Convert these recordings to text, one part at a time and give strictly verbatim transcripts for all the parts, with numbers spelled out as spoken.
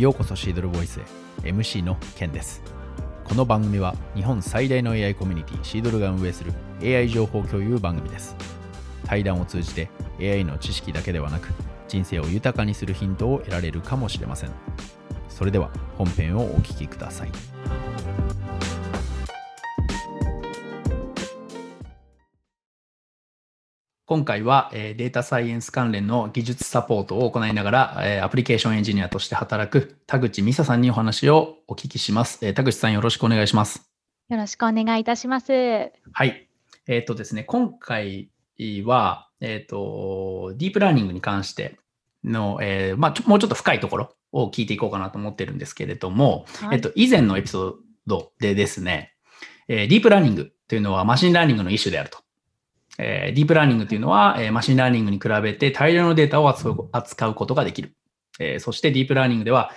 ようこそシードルボイスへ。 エムシー のケンです。この番組は日本最大の エーアイ コミュニティシードルが運営する エーアイ 情報共有番組です。対談を通じて エーアイ の知識だけではなく人生を豊かにするヒントを得られるかもしれません。それでは本編をお聞きください。今回はデータサイエンス関連の技術サポートを行いながらアプリケーションエンジニアとして働く田口美沙さんにお話をお聞きします。田口さん、よろしくお願いします。よろしくお願いいたします。はい、えーとですね、今回は、えーと、ディープラーニングに関しての、えーまあ、ちょもうちょっと深いところを聞いていこうかなと思ってるんですけれども、はい、えーと、以前のエピソードでですね、ディープラーニングというのはマシンラーニングの一種であると。ディープラーニングというのはマシンラーニングに比べて大量のデータを扱うことができる。そしてディープラーニングでは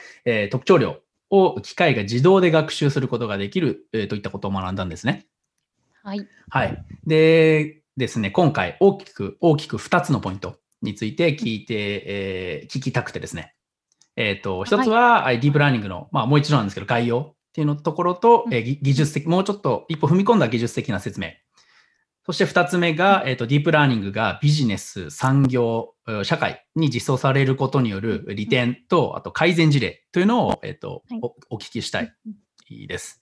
特徴量を機械が自動で学習することができるといったことを学んだんですね。はい。はい。でですね、今回大きく大きくふたつのポイントについて聞いて、えー、聞きたくてですね。えっと、ひとつはディープラーニングの、まあ、もう一度なんですけど概要っていうのところと、うん、技術的、もうちょっと一歩踏み込んだ技術的な説明。そして二つ目が、えっと、ディープラーニングがビジネス、産業、社会に実装されることによる利点と、あと改善事例というのを、えっと、はい、お, お聞きしたいです。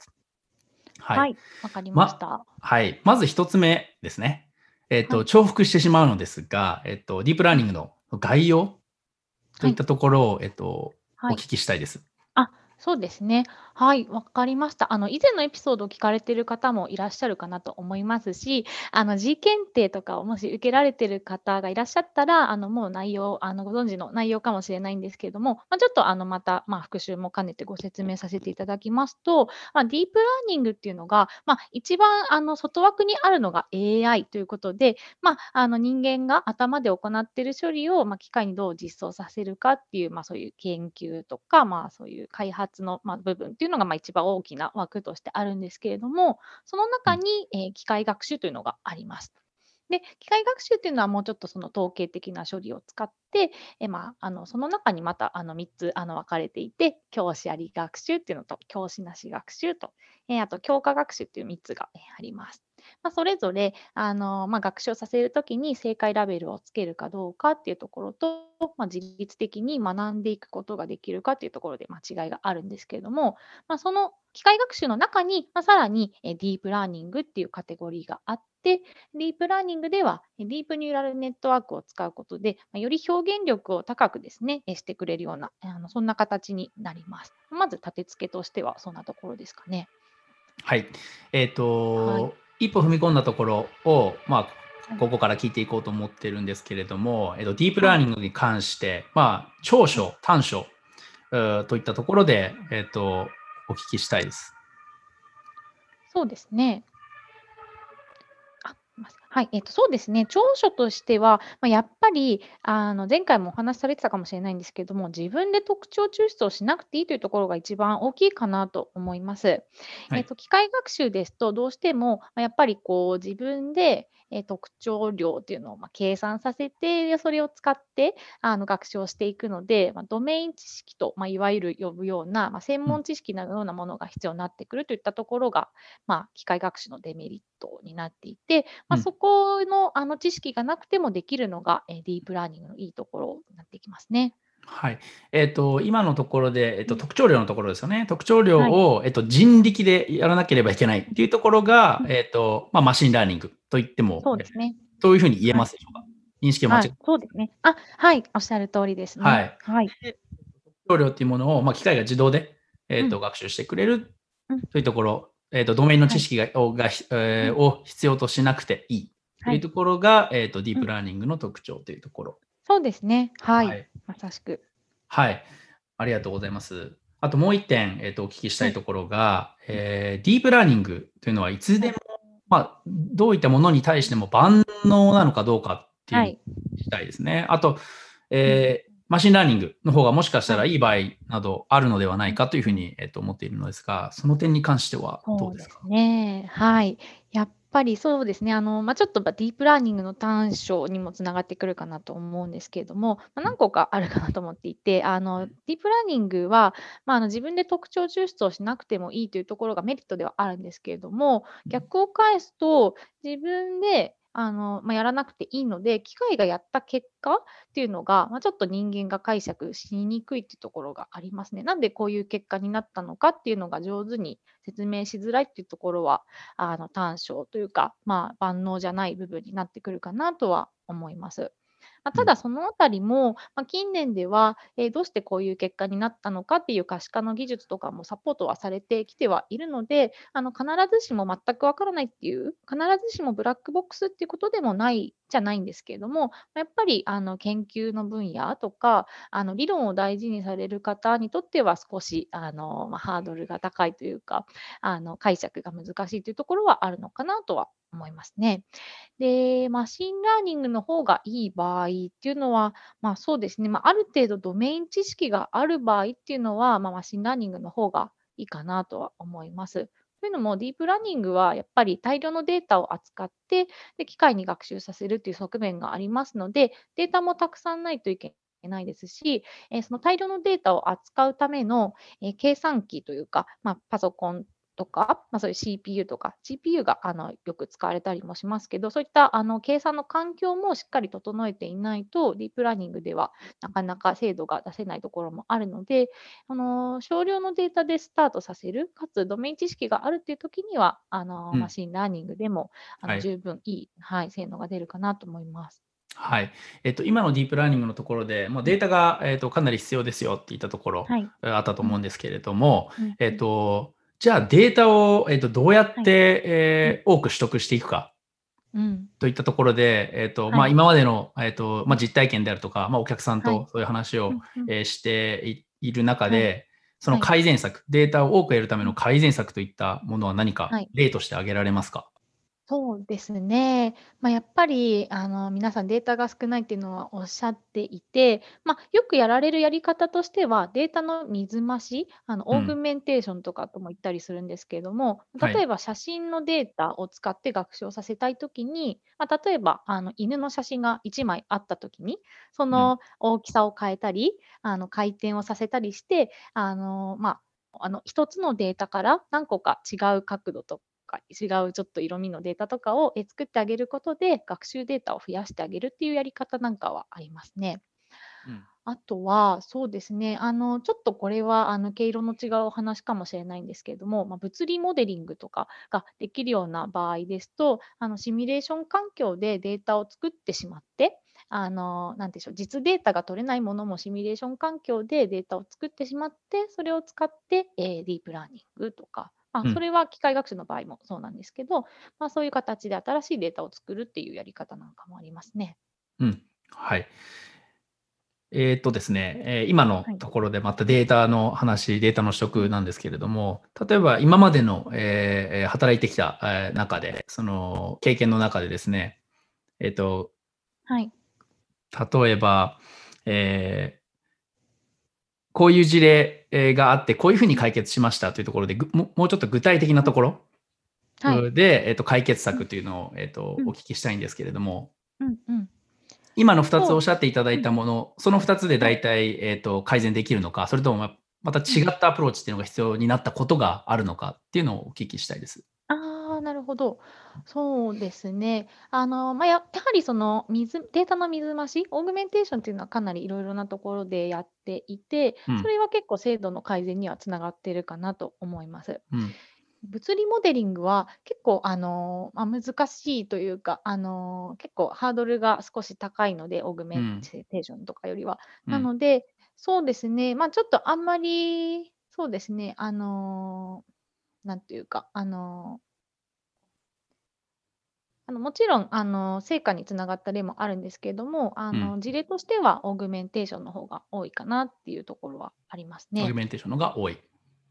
はい。はい、わかりました。ま、はい。まず一つ目ですね。えっと、はい、重複してしまうのですが、えっと、ディープラーニングの概要といったところを、はい、えっと、お聞きしたいです。はい、そうですね。はい、わかりました。あの、以前のエピソードを聞かれている方もいらっしゃるかなと思いますし、あの、G 検定とかをもし受けられている方がいらっしゃったら、あの、もう内容、あの、ご存知の内容かもしれないんですけれども、まあ、ちょっとあの、また、まあ、復習も兼ねてご説明させていただきますと、まあ、ディープラーニングっていうのが、まあ、一番、あの、外枠にあるのが エーアイ ということで、まあ、あの、人間が頭で行っている処理を、まあ、機械にどう実装させるかっていう、まあ、そういう研究とか、まあ、そういう開発の部分っていうのがまあ一番大きな枠としてあるんですけれども、その中にえ機械学習というのがあります。で、機械学習というのはもうちょっとその統計的な処理を使って、えまあ、あのその中にまたあのみっつあの分かれていて、教師あり学習っていうのと教師なし学習と、えあと教科学習っていうみっつがあります。まあ、それぞれあの、まあ、学習をさせるときに正解ラベルをつけるかどうかっていうところと、まあ、自律的に学んでいくことができるかっていうところで、まあ、違いがあるんですけれども、まあ、その機械学習の中に、まあ、さらにディープラーニングっていうカテゴリーがあって、ディープラーニングではディープニューラルネットワークを使うことで、まあ、より表現力を高くですねしてくれるようなあのそんな形になります。まず立て付けとしてはそんなところですかね。はい、えーとーはい一歩踏み込んだところを、まあ、ここから聞いていこうと思ってるんですけれども、えっと、ディープラーニングに関して、まあ、長所、短所といったところで、えっと、お聞きしたいです。そうですね。はい、えっと、そうですね。長所としては、まあ、やっぱりあの前回もお話しされてたかもしれないんですけども、自分で特徴抽出をしなくていいというところが一番大きいかなと思います。はい、えっと、機械学習ですとどうしても、まあ、やっぱりこう自分でえ特徴量っていうのをまあ計算させて、それを使ってあの学習をしていくので、まあ、ドメイン知識と、まあ、いわゆる呼ぶような、まあ、専門知識のようなものが必要になってくるといったところが、まあ、機械学習のデメリットになっていて、まあ、そこ の, あの知識がなくてもできるのが、うん、ディープラーニングのいいところになってきますね。はい、えーと、今のところで、えーと、特徴量のところですよね。特徴量を、はい、えーと、人力でやらなければいけないっていうところが、えーとまあ、マシンラーニングと言っても、そうですね。どういうふうに言えますでしょうか。はい、認識は間違いない。はい、そうですね。あ、はい、おっしゃる通りですね。はい。はい、特徴量っていうものを、まあ、機械が自動で、えーと、うん、学習してくれるというところ、えーと、ドメインの知識が、はい、が、えー、を必要としなくていいというところが、はい、えーと、ディープラーニングの特徴というところ。うん、そうですね。はい、はい、まさしく。はい、ありがとうございます。あともう一点、えーと、お聞きしたいところが、はい、えー、ディープラーニングというのはいつでも、まあ、どういったものに対しても万能なのかどうかっていうしたいですね。はい、あと、えー、マシンラーニングの方がもしかしたらいい場合などあるのではないかというふうに、えーと、思っているのですが、その点に関してはどうですか？そうですね。はい。やっぱりそうですね、あの、まあ、ちょっとディープラーニングの短所にもつながってくるかなと思うんですけれども、まあ、何個かあるかなと思っていて、あのディープラーニングは、まあ、あの自分で特徴抽出をしなくてもいいというところがメリットではあるんですけれども、逆を返すと自分であの、まあ、やらなくていいので、機械がやった結果っていうのが、まあ、ちょっと人間が解釈しにくいっていうところがありますね。なんでこういう結果になったのかっていうのが上手に説明しづらいっていうところは、あの短所というか、まあ、万能じゃない部分になってくるかなとは思います。まあ、ただそのあたりも、まあ、近年では、えーどうしてこういう結果になったのかっていう可視化の技術とかもサポートはされてきてはいるので、あの必ずしも全くわからないっていう、必ずしもブラックボックスっていうことでもないじゃないんですけれども、やっぱりあの研究の分野とかあの理論を大事にされる方にとっては少しあの、まあ、ハードルが高いというか、あの解釈が難しいというところはあるのかなとは思いますね。で、マシンラーニングの方がいい場合っていうのは、まあ、そうですね、まあ、ある程度ドメイン知識がある場合っていうのは、まあ、マシンラーニングの方がいいかなとは思います。というのも、ディープラーニングはやっぱり大量のデータを扱って、で機械に学習させるという側面がありますので、データもたくさんないといけないですし、えー、その大量のデータを扱うための、えー、計算機というか、まあ、パソコンとか、まあ、そういう シーピーユー とか ジーピーユー があのよく使われたりもしますけど、そういったあの計算の環境もしっかり整えていないと、ディープラーニングではなかなか精度が出せないところもあるので、あの少量のデータでスタートさせる、かつドメイン知識があるという時には、あの、うん、マシンラーニングでもあの、はい、十分いい、はい、性能が出るかなと思います。はいえっと、今のディープラーニングのところで、まあ、データが、えっと、かなり必要ですよって言ったところ、はい、あったと思うんですけれども、うん、えっとじゃあデータを、えー、とどうやって、はいえー、多く取得していくか、うん、といったところで、えーとはいまあ、今までの、えーとまあ、実体験であるとか、まあ、お客さんとそういう話を、はいえー、している中で、はい、その改善策、はい、データを多く得るための改善策といったものは何か例として挙げられますか？はいそうですね、まあ、やっぱりあの皆さんデータが少ないっていうのはおっしゃっていて、まあ、よくやられるやり方としてはデータの水増し、あのオーグメンテーションとかとも言ったりするんですけれども、うん、例えば写真のデータを使って学習をさせたいときに、はいまあ、例えばあの犬の写真がいちまいあったときに、その大きさを変えたり、あの回転をさせたりして、あの、まあ、あのひとつのデータから何個か違う角度とか違うちょっと色味のデータとかを作ってあげることで、学習データを増やしてあげるっていうやり方なんかはありますね。うん、あとはそうですね、あのちょっとこれはあの毛色の違うお話かもしれないんですけれども、まあ、物理モデリングとかができるような場合ですと、あのシミュレーション環境でデータを作ってしまって、あのなんでしょう、実データが取れないものもシミュレーション環境でデータを作ってしまって、それを使って、えー、ディープラーニングとか。まあ、それは機械学習の場合もそうなんですけど、うんまあ、そういう形で新しいデータを作るっていうやり方なんかもありますね。うん、はい。えーっとですね、えー、今のところでまたデータの話、はい、データの取得なんですけれども、例えば今までの、えー、働いてきた中で、その経験の中でですね、えーっとはい、例えば、えーこういう事例があって、こういうふうに解決しましたというところで、もうちょっと具体的なところで、はいえー、と解決策というのを、えー、とお聞きしたいんですけれども、うんうん、今のふたつおっしゃっていただいたもの、そのふたつで大体、えー、と改善できるのか、それともまた違ったアプローチというのが必要になったことがあるのかっていうのをお聞きしたいです。ああ、なるほど。そうですね。あの、まあ、やはりその水、データの水増し、オーグメンテーションというのはかなりいろいろなところでやっていて、それは結構精度の改善にはつながっているかなと思います。うん、物理モデリングは結構あの、まあ、難しいというか、あの結構ハードルが少し高いので、オーグメンテーションとかよりは。うん、なので、そうですね、まあ、ちょっとあんまり、そうですね、あの、なんていうか、あの、あのもちろんあの成果につながった例もあるんですけれども、あの、うん、事例としてはオーグメンテーションの方が多いかなっていうところはありますね。オーグメンテーションの方が多い。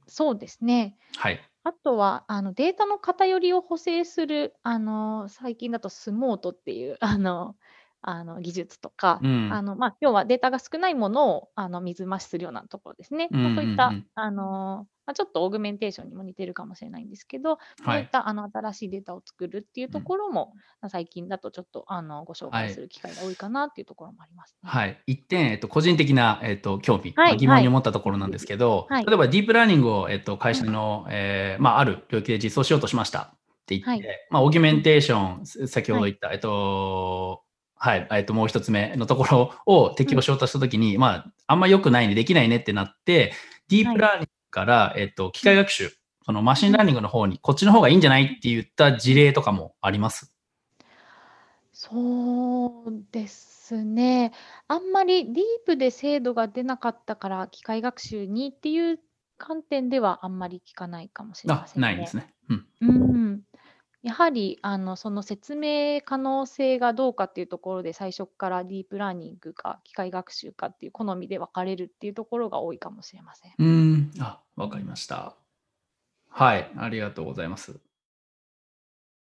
そうですね。はい。あとはあのデータの偏りを補正する、あの最近だとスモートっていうあのあの技術とか、うん、あのまあ、要はデータが少ないものをあの水増しするようなところですね、うんうんうん、そういったあの、まあ、ちょっとオーグメンテーションにも似てるかもしれないんですけど、はい、そういったあの新しいデータを作るっていうところも、うん、最近だとちょっとあのご紹介する機会が多いかなっていうところもあります、ね、はいはい、いってん、えっと、個人的な、えっと、興味、はい、疑問に思ったところなんですけど、はい、例えばディープラーニングを、えっと、会社の、うん、えーまあ、ある領域で実装しようとしましたって言って、はい、まあ、オーグメンテーション、先ほど言った、はい、えっとはい、えっと、もう一つ目のところを適用しようとしたときに、うん、まあ、あんま良くないね、できないねってなって、ディープラーニングから、はい、えっと、機械学習、そのマシンラーニングの方に、こっちの方がいいんじゃないって言った事例とかもあります？そうですね。あんまりディープで精度が出なかったから、機械学習にっていう観点ではあんまり聞かないかもしれませんね。あ、ないですね。うん。うんやはりあのその説明可能性がどうかっていうところで最初からディープラーニングか機械学習かっていう好みで分かれるっていうところが多いかもしれません。うん、あ、わかりました。はい、ありがとうございます。